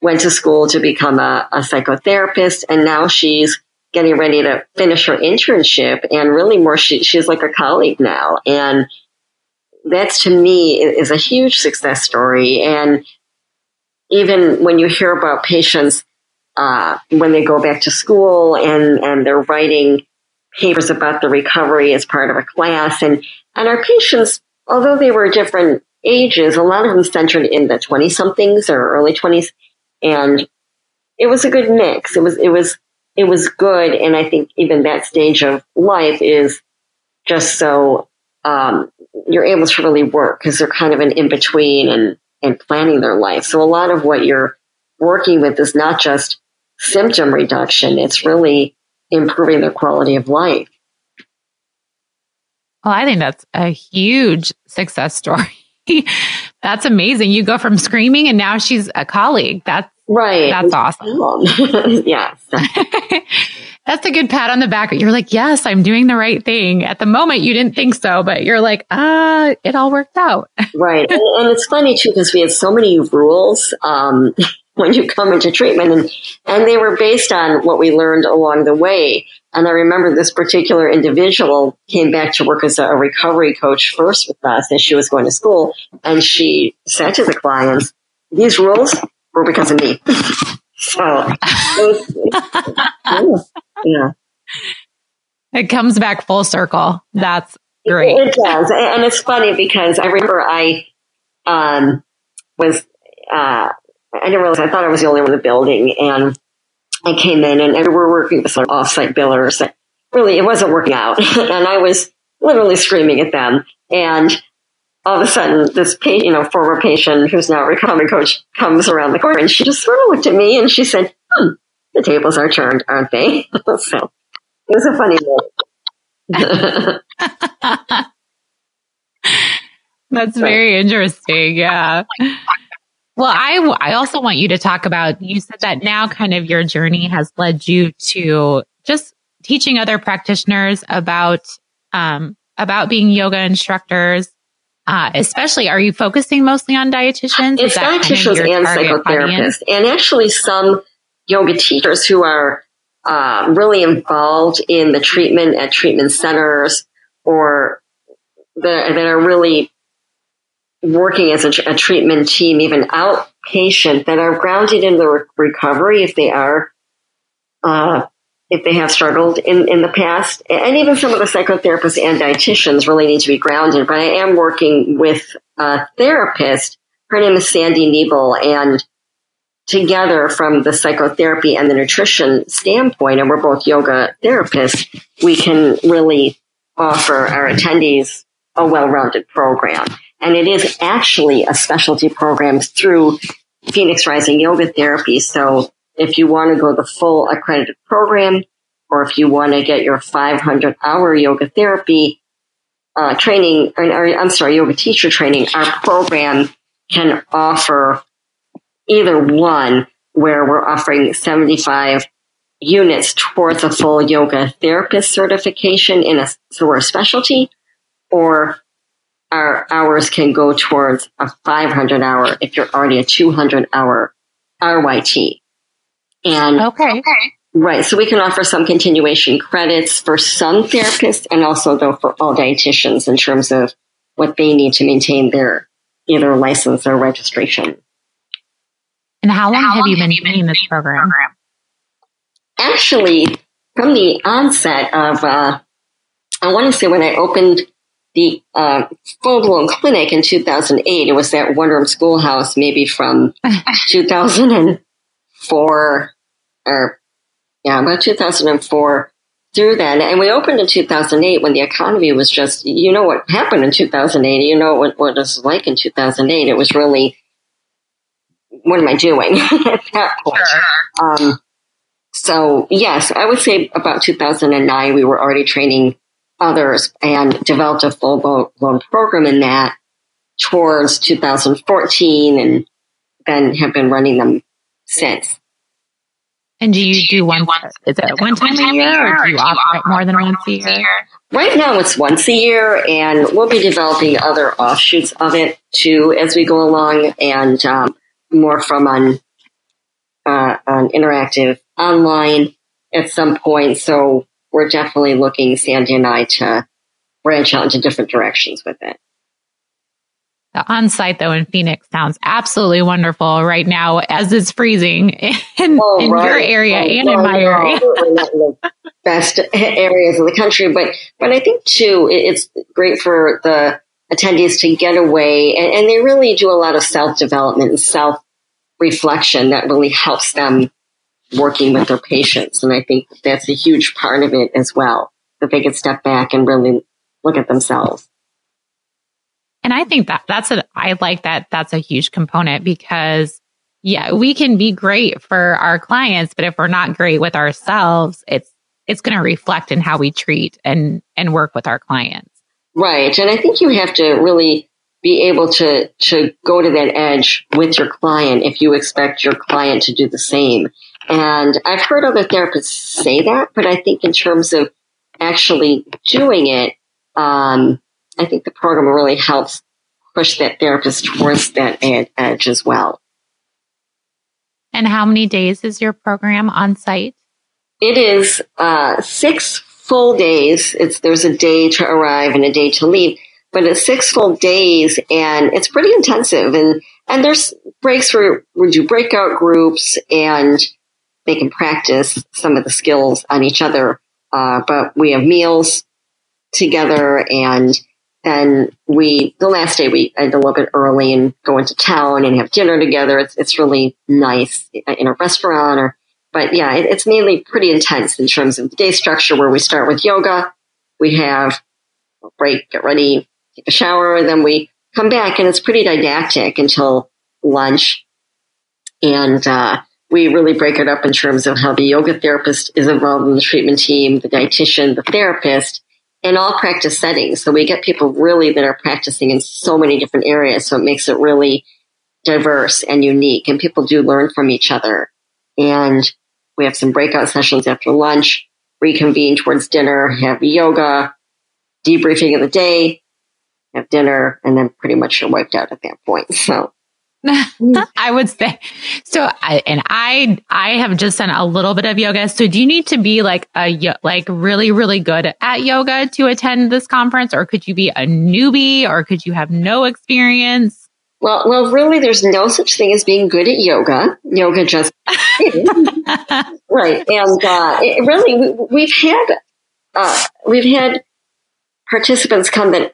went to school to become a, a psychotherapist, and now she's getting ready to finish her internship, and really more, she, she's like a colleague now. And that's, to me, is a huge success story. And even when you hear about patients, uh, when they go back to school and, and they're writing papers about the recovery as part of a class, and, and our patients, although they were different ages, a lot of them centered in the twenty somethings or early twenties. And it was a good mix. It was, it was, It was good, and I think even that stage of life is just so um, you're able to really work because they're kind of an in-between and, and planning their life. So a lot of what you're working with is not just symptom reduction. It's really improving their quality of life. Well, I think that's a huge success story. That's amazing. You go from screaming, and now she's a colleague. That's Right. That's awesome. Yes. That's a good pat on the back. You're like, yes, I'm doing the right thing. At the moment, you didn't think so, but you're like, ah, it all worked out. Right. And, and it's funny, too, because we had so many rules um, when you come into treatment, and, and they were based on what we learned along the way. And I remember this particular individual came back to work as a recovery coach first with us, and she was going to school, and she said to the client, these rules or because of me. So, it, it, yeah. It comes back full circle. That's great. It, it does. And it's funny because I remember I um, was, uh, I didn't realize, I thought I was the only one in the building. And I came in and we were working with some off-site billers. Really, it wasn't working out. And I was literally screaming at them. And all of a sudden, this patient, you know, former patient who's now a recovery coach comes around the corner, and she just sort of looked at me and she said, hmm, the tables are turned, aren't they? So it was a funny moment. That's so very interesting. Yeah. Well, I, w- I also want you to talk about, you said that now kind of your journey has led you to just teaching other practitioners about, um, about being yoga instructors. Uh, especially, are you focusing mostly on dietitians? It's dietitians and psychotherapists, and actually some yoga teachers who are uh, really involved in the treatment at treatment centers, or that, that are really working as a, a treatment team, even outpatient, that are grounded in the re- recovery if they are, uh, if they have struggled in, in the past. And even some of the psychotherapists and dietitians really need to be grounded. But I am working with a therapist. Her name is Sandy Nebel. And together, from the psychotherapy and the nutrition standpoint, and we're both yoga therapists, we can really offer our attendees a well-rounded program. And it is actually a specialty program through Phoenix Rising Yoga Therapy. So if you want to go the full accredited program, or if you want to get your five hundred hour yoga therapy uh, training, or, or I'm sorry, yoga teacher training, our program can offer either one, where we're offering seventy-five units towards a full yoga therapist certification in a, so we're a specialty, or our hours can go towards a five hundred hour if you're already a two hundred hour R Y T. And okay. Right. So we can offer some continuation credits for some therapists, and also, though, for all dietitians in terms of what they need to maintain their either license or registration. And how long, how have, long you have you been doing this program? program? Actually, from the onset of, uh, I want to say when I opened the uh, full-blown clinic in two thousand eight. It was that one-room schoolhouse maybe from two thousand four or, yeah, about two thousand four through then. And we opened in two thousand eight when the economy was just, you know what happened in two thousand eight. You know what, what it was like in two thousand eight. It was really, what am I doing at that point? Sure. Um, so, yes, I would say about two thousand nine, we were already training others and developed a full-blown program in that towards two thousand fourteen and then have been running them since. And do you do one, is it one time a year or do you offer it more than once a year? Right now it's once a year, and we'll be developing other offshoots of it too as we go along, and um, more from an, uh, an interactive online at some point. So we're definitely looking, Sandy and I, to branch out into different directions with it. The on-site, though, in Phoenix sounds absolutely wonderful right now as it's freezing in, oh, in right. your area oh, and oh, in my no, area. Not the best areas in the country. But but I think, too, it's great for the attendees to get away. And, and they really do a lot of self-development and self-reflection that really helps them working with their patients. And I think that's a huge part of it as well, that they can step back and really look at themselves. And I think that that's a, I like that that's a huge component, because yeah, we can be great for our clients, but if we're not great with ourselves, it's, it's going to reflect in how we treat and, and work with our clients. Right. And I think you have to really be able to, to go to that edge with your client if you expect your client to do the same. And I've heard other therapists say that, but I think in terms of actually doing it, um, I think the program really helps push that therapist towards that ed- edge as well. And how many days is your program on site? It is uh, six full days. It's there's a day to arrive and a day to leave, but it's six full days, and it's pretty intensive. And, and there's breaks where we do breakout groups, and they can practice some of the skills on each other. Uh, but we have meals together, and then we, the last day we end a little bit early and go into town and have dinner together. It's it's really nice in a restaurant, or, but yeah, it, it's mainly pretty intense in terms of the day structure, where we start with yoga. We have a break, get ready, take a shower, and then we come back, and it's pretty didactic until lunch. And, uh, we really break it up in terms of how the yoga therapist is involved in the treatment team, the dietitian, the therapist, in all practice settings. So we get people really that are practicing in so many different areas. So it makes it really diverse and unique. And people do learn from each other. And we have some breakout sessions after lunch, reconvene towards dinner, have yoga, debriefing of the day, have dinner, and then pretty much you're wiped out at that point. So I would say so. I, and I, I have just done a little bit of yoga. So do you need to be like a, like really, really good at yoga to attend this conference, or could you be a newbie, or could you have no experience? Well, well, really there's no such thing as being good at yoga. Yoga just, right. And, uh, it really, we, we've had, uh, we've had participants come that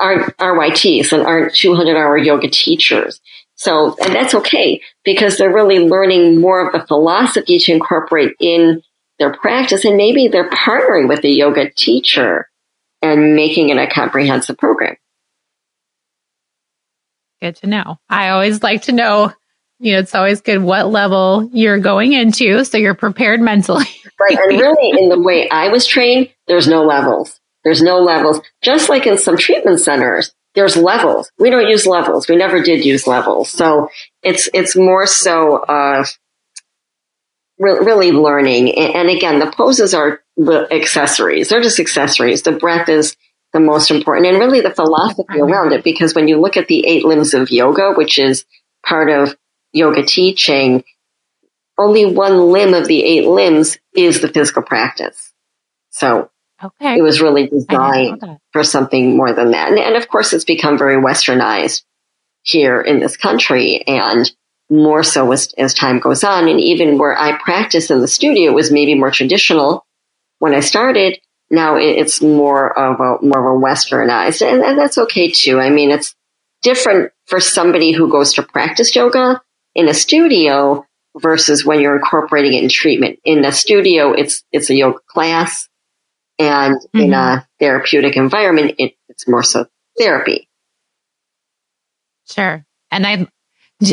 aren't R Y Ts and aren't two hundred hour yoga teachers. So, and that's okay, because they're really learning more of the philosophy to incorporate in their practice. And maybe they're partnering with a yoga teacher and making it a comprehensive program. Good to know. I always like to know, you know, it's always good what level you're going into, so you're prepared mentally. Right. And really, in the way I was trained, there's no levels. There's no levels. Just like in some treatment centers, there's levels. We don't use levels. We never did use levels. So it's it's more so uh, re- really learning. And, and again, the poses are the accessories. They're just accessories. The breath is the most important, and really the philosophy around it. Because when you look at the eight limbs of yoga, which is part of yoga teaching, only one limb of the eight limbs is the physical practice. So. Okay. It was really designed for something more than that. And, and of course, it's become very westernized here in this country, and more so as, as time goes on. And even where I practice in the studio was maybe more traditional when I started, Now it's more of a, more of a Westernized, and, and that's okay too. I mean, it's different for somebody who goes to practice yoga in a studio versus when you're incorporating it in treatment. In a studio, it's, it's a yoga class, and mm-hmm. in a therapeutic environment, it, it's more so therapy. Sure. And I,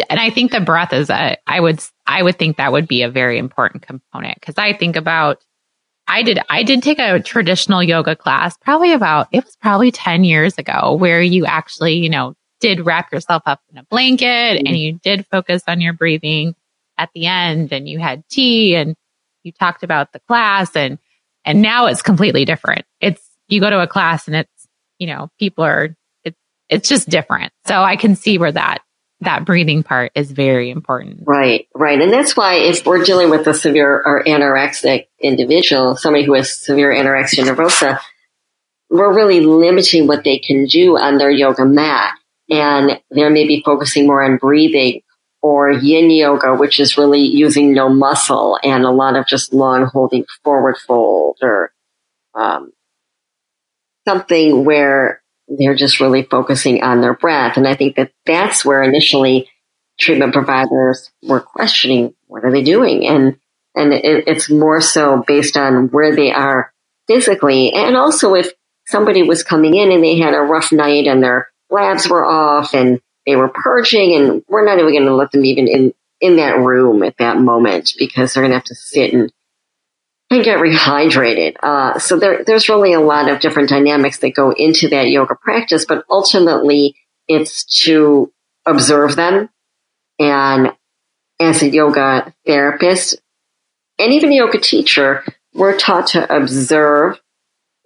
and I think the breath is a, I would, I would think that would be a very important component, because I think about, I did, I did take a traditional yoga class probably about, it was probably ten years ago, where you actually, you know, did wrap yourself up in a blanket mm-hmm. and you did focus on your breathing at the end, and you had tea and you talked about the class, and, and now it's completely different. It's, you go to a class and it's, you know, people are, it's, it's just different. So I can see where that, that breathing part is very important. Right, right. And that's why if we're dealing with a severe or anorexic individual, somebody who has severe anorexia nervosa, we're really limiting what they can do on their yoga mat. And they're maybe focusing more on breathing, or yin yoga, which is really using no muscle and a lot of just long holding forward fold, or um, something where they're just really focusing on their breath. And I think that that's where initially treatment providers were questioning, what are they doing? And, and it, it's more so based on where they are physically. And also if somebody was coming in and they had a rough night and their labs were off and they were purging, and we're not even going to let them even in, in that room at that moment, because they're going to have to sit and, and get rehydrated. Uh, so there, there's really a lot of different dynamics that go into that yoga practice, but ultimately it's to observe them. And as a yoga therapist and even a yoga teacher, we're taught to observe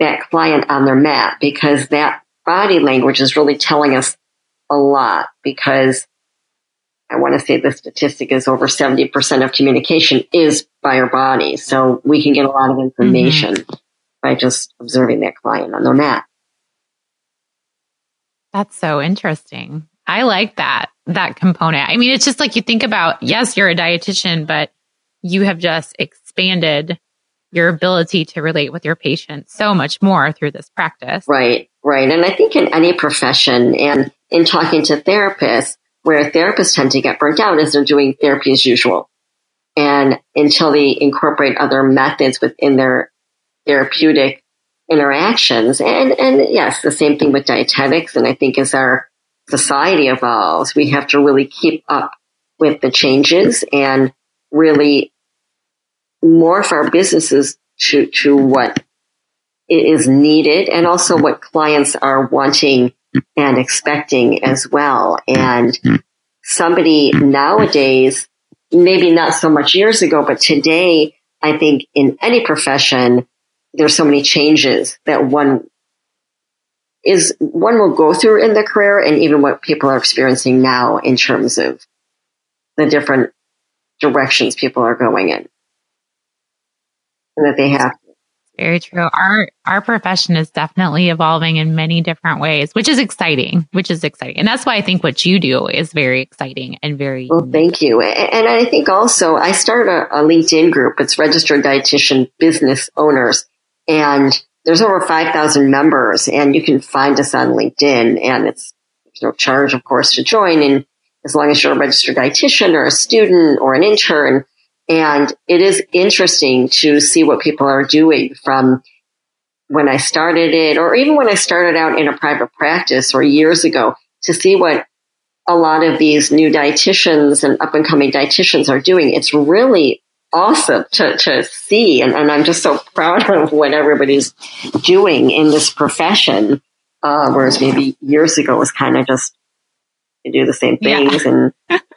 that client on their mat, because that body language is really telling us a lot, because I want to say the statistic is over seventy percent of communication is by our body. So we can get a lot of information mm-hmm. by just observing that client on their mat. That's so interesting. I like that, that component. I mean, it's just like you think about, yes, you're a dietitian, but you have just expanded your ability to relate with your patient so much more through this practice. Right, right. And I think in any profession, and in talking to therapists, where therapists tend to get burnt out is they're doing therapy as usual. And until they incorporate other methods within their therapeutic interactions. And, and yes, the same thing with dietetics. And I think as our society evolves, we have to really keep up with the changes and really morph our businesses to, to what is needed, and also what clients are wanting and expecting as well. And somebody nowadays, maybe not so much years ago, but today, I think in any profession, there's so many changes that one is, one will go through in their career, and even what people are experiencing now in terms of the different directions people are going in, and that they have. Very true. Our our profession is definitely evolving in many different ways, which is exciting, which is exciting. And that's why I think what you do is very exciting and very... Well, unique. Thank you. And I think also I started a, a LinkedIn group. It's Registered Dietitian Business Owners. And there's over five thousand members, and you can find us on LinkedIn. And it's there's no charge, of course, to join. And as long as you're a registered dietitian or a student or an intern. And it is interesting to see what people are doing from when I started it, or even when I started out in a private practice or years ago, to see what a lot of these new dietitians and up and coming dietitians are doing. It's really awesome to, to see. And, and I'm just so proud of what everybody's doing in this profession. Uh, whereas maybe years ago it was kind of just to do the same things yeah. and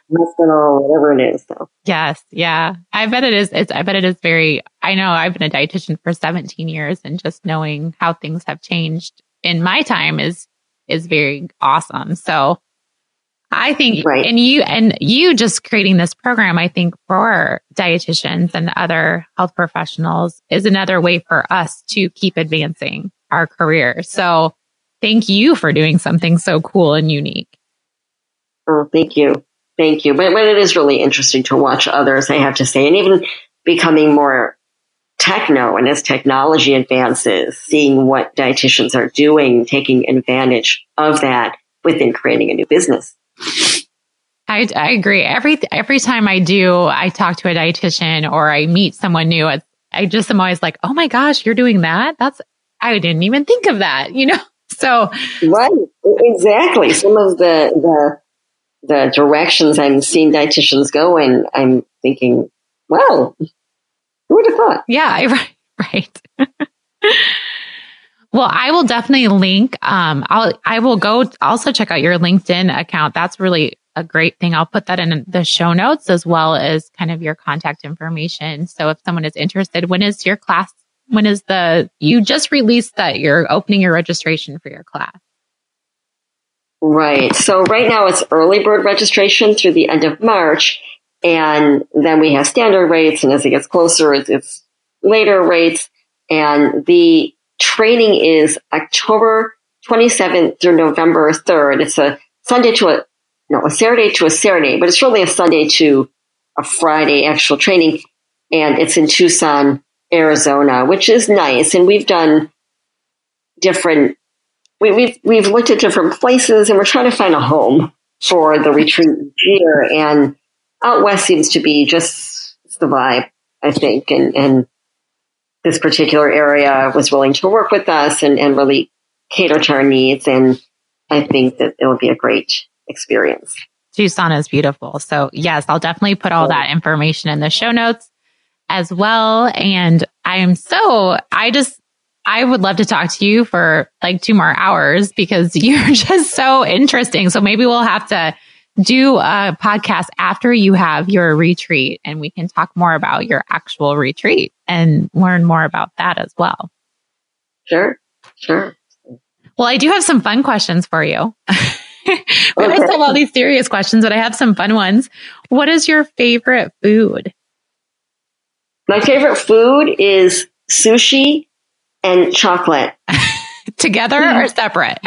whatever it is. So. Yes. Yeah. I bet it is. It's, I bet it is very, I know I've been a dietitian for seventeen years, and just knowing how things have changed in my time is, is very awesome. So I think, right. and you, and you just creating this program, I think for dietitians and other health professionals is another way for us to keep advancing our career. So thank you for doing something so cool and unique. Oh, thank you. Thank you. But, but it is really interesting to watch others, I have to say, and even becoming more techno and as technology advances, seeing what dietitians are doing, taking advantage of that within creating a new business. I, I agree. Every every time I do, I talk to a dietitian or I meet someone new, I, I just am always like, oh my gosh, you're doing that? That's I didn't even think of that, you know? So right, exactly. Some of the the the directions I'm seeing dietitians go in, I'm thinking, wow, who would have thought? Yeah, right, right. Well, I will definitely link. Um, I'll I will go also check out your LinkedIn account. That's really a great thing. I'll put that in the show notes as well as kind of your contact information. So if someone is interested, when is your class? When is the, you just released that you're opening your registration for your class? Right. So right now it's early bird registration through the end of March. And then we have standard rates. And as it gets closer, it's, it's later rates. And the training is October twenty-seventh through November third. It's a Sunday to a, no, a Saturday to a Saturday, but it's really a Sunday to a Friday actual training. And it's in Tucson, Arizona, which is nice. And we've done different, we, we've, we've looked at different places and we're trying to find a home for the retreat here. And out west seems to be just it's the vibe, I think. And, and this particular area was willing to work with us and, and really cater to our needs. And I think that it'll be a great experience. Tucson is beautiful. So yes, I'll definitely put all that information in the show notes as well. And I am so, I just, I would love to talk to you for like two more hours because you're just so interesting. So maybe we'll have to do a podcast after you have your retreat and we can talk more about your actual retreat and learn more about that as well. Sure. Sure. Well, I do have some fun questions for you. Okay. I still have all these serious questions, but I have some fun ones. What is your favorite food? My favorite food is sushi and chocolate. Together or separate?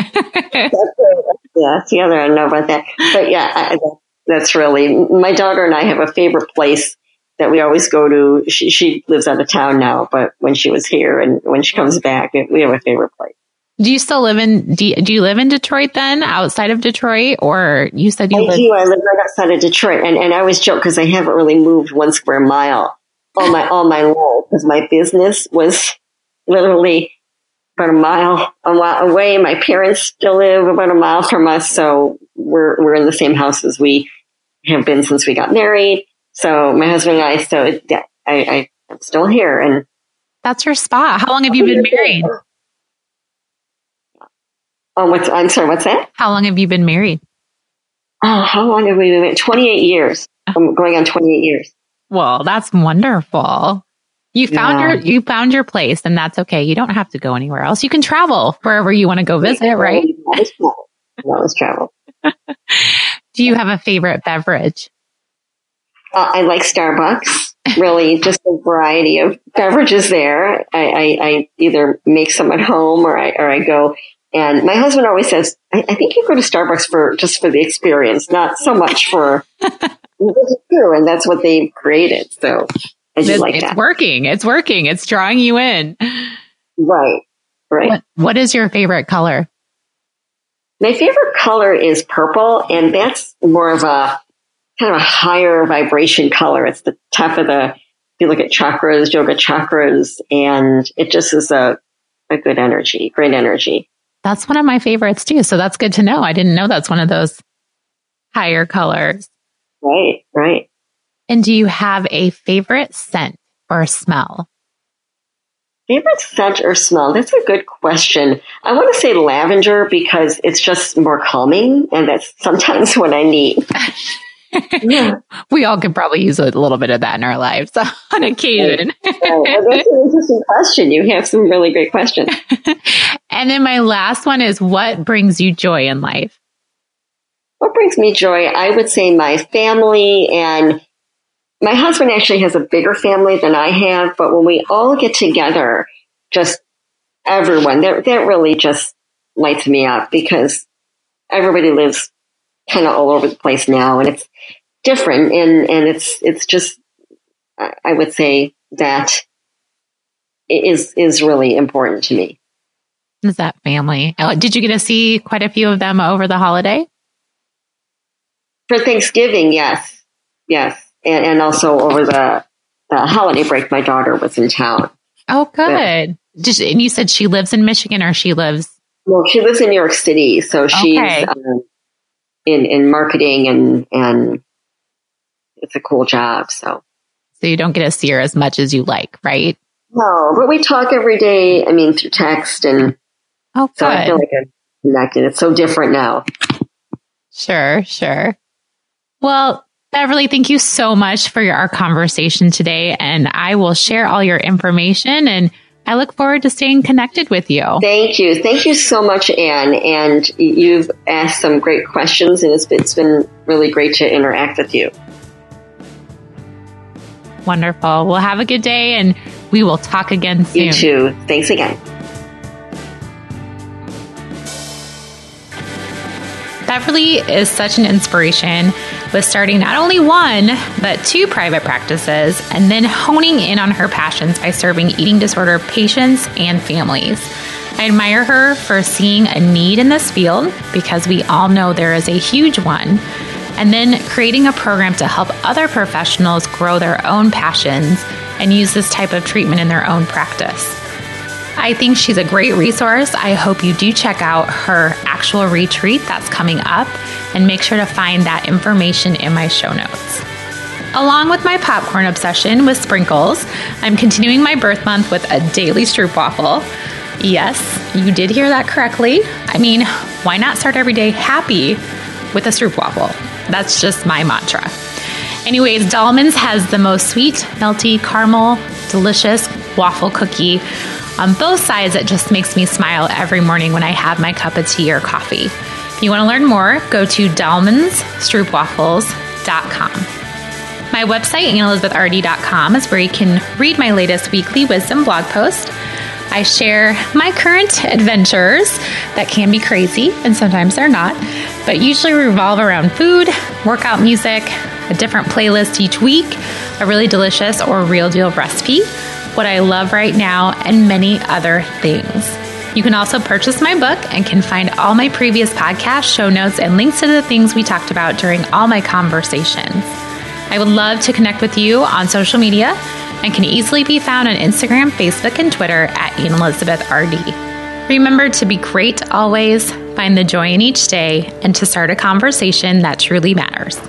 Yeah, together. I don't know about that. But yeah, I, that's really, my daughter and I have a favorite place that we always go to. She, she lives out of town now, but when she was here and when she comes back, we have a favorite place. Do you still live in, do you, do you live in Detroit then, outside of Detroit? Or you said you I live- do. I live right outside of Detroit. And, and I always joke because I haven't really moved one square mile. All my, all my life, because my business was literally about a mile, a mile away. My parents still live about a mile from us, so we're we're in the same house as we have been since we got married. So my husband and I, so it, I, I I'm still here, and that's your spot. How long have you been married? Oh, what's I'm sorry, what's that? How long have you been married? Oh, how long have we been married? Twenty-eight years. I'm going on twenty-eight years. Well, that's wonderful. You found yeah. your you found your place, and that's okay. You don't have to go anywhere else. You can travel wherever you want to go visit, right? Always travel. Always travel. Do you have a favorite beverage? Uh, I like Starbucks. Really, just a variety of beverages there. I, I, I either make some at home, or I or I go. And my husband always says, I, "I think you go to Starbucks for just for the experience, not so much for." It's true, and that's what they created. So I just it's, like that. It's working. It's working. It's drawing you in. Right. Right. What, what is your favorite color? My favorite color is purple, and that's more of a kind of a higher vibration color. It's the top of the, if you look at chakras, yoga chakras, and it just is a, a good energy, great energy. That's one of my favorites too. So that's good to know. I didn't know that's one of those higher colors. Right, right. And do you have a favorite scent or smell? Favorite scent or smell? That's a good question. I want to say lavender because it's just more calming, and that's sometimes what I need. Yeah. We all could probably use a little bit of that in our lives on occasion. Right. Right. Well, that's an interesting question. You have some really great questions. And then my last one is, what brings you joy in life? What brings me joy? I would say my family, and my husband actually has a bigger family than I have. But when we all get together, just everyone, that, that really just lights me up because everybody lives kind of all over the place now, and it's different. And, and it's, it's just, I would say that is is really important to me. Is that family? Did you get to see quite a few of them over the holiday? For Thanksgiving, yes. Yes. And, and also over the, the holiday break, my daughter was in town. Oh, good. Yeah. Did she, and you said she lives in Michigan or she lives? Well, she lives in New York City. So she's okay. um, in, in marketing and, and it's a cool job. So. so you don't get to see her as much as you like, right? No, but we talk every day. I mean, through text and oh, good. So I feel like I'm connected. It's so different now. Sure, sure. Well, Beverly, thank you so much for your, our conversation today. And I will share all your information. And I look forward to staying connected with you. Thank you. Thank you so much, Anne. And you've asked some great questions. And it's been, it's been really great to interact with you. Wonderful. Well, have a good day. And we will talk again soon. You too. Thanks again. Beverly is such an inspiration with starting not only one, but two private practices and then honing in on her passions by serving eating disorder patients and families. I admire her for seeing a need in this field because we all know there is a huge one, and then creating a program to help other professionals grow their own passions and use this type of treatment in their own practice. I think she's a great resource. I hope you do check out her actual retreat that's coming up and make sure to find that information in my show notes. Along with my popcorn obsession with sprinkles, I'm continuing my birth month with a daily stroopwafel. Yes, you did hear that correctly. I mean, why not start every day happy with a stroopwafel? That's just my mantra. Anyways, Dalman's has the most sweet, melty, caramel, delicious waffle cookie on both sides. It just makes me smile every morning when I have my cup of tea or coffee. If you want to learn more, go to dalmans stroop waffles dot com. My website, Anne Elizabeth Hardy dot com, is where you can read my latest weekly wisdom blog post. I share my current adventures that can be crazy, and sometimes they're not, but usually revolve around food, workout music, a different playlist each week, a really delicious or real deal recipe, what I love right now, and many other things. You can also purchase my book and can find all my previous podcasts, show notes, and links to the things we talked about during all my conversations. I would love to connect with you on social media and can easily be found on Instagram, Facebook, and Twitter at Anne Elizabeth R D. Remember to be great always, find the joy in each day, and to start a conversation that truly matters.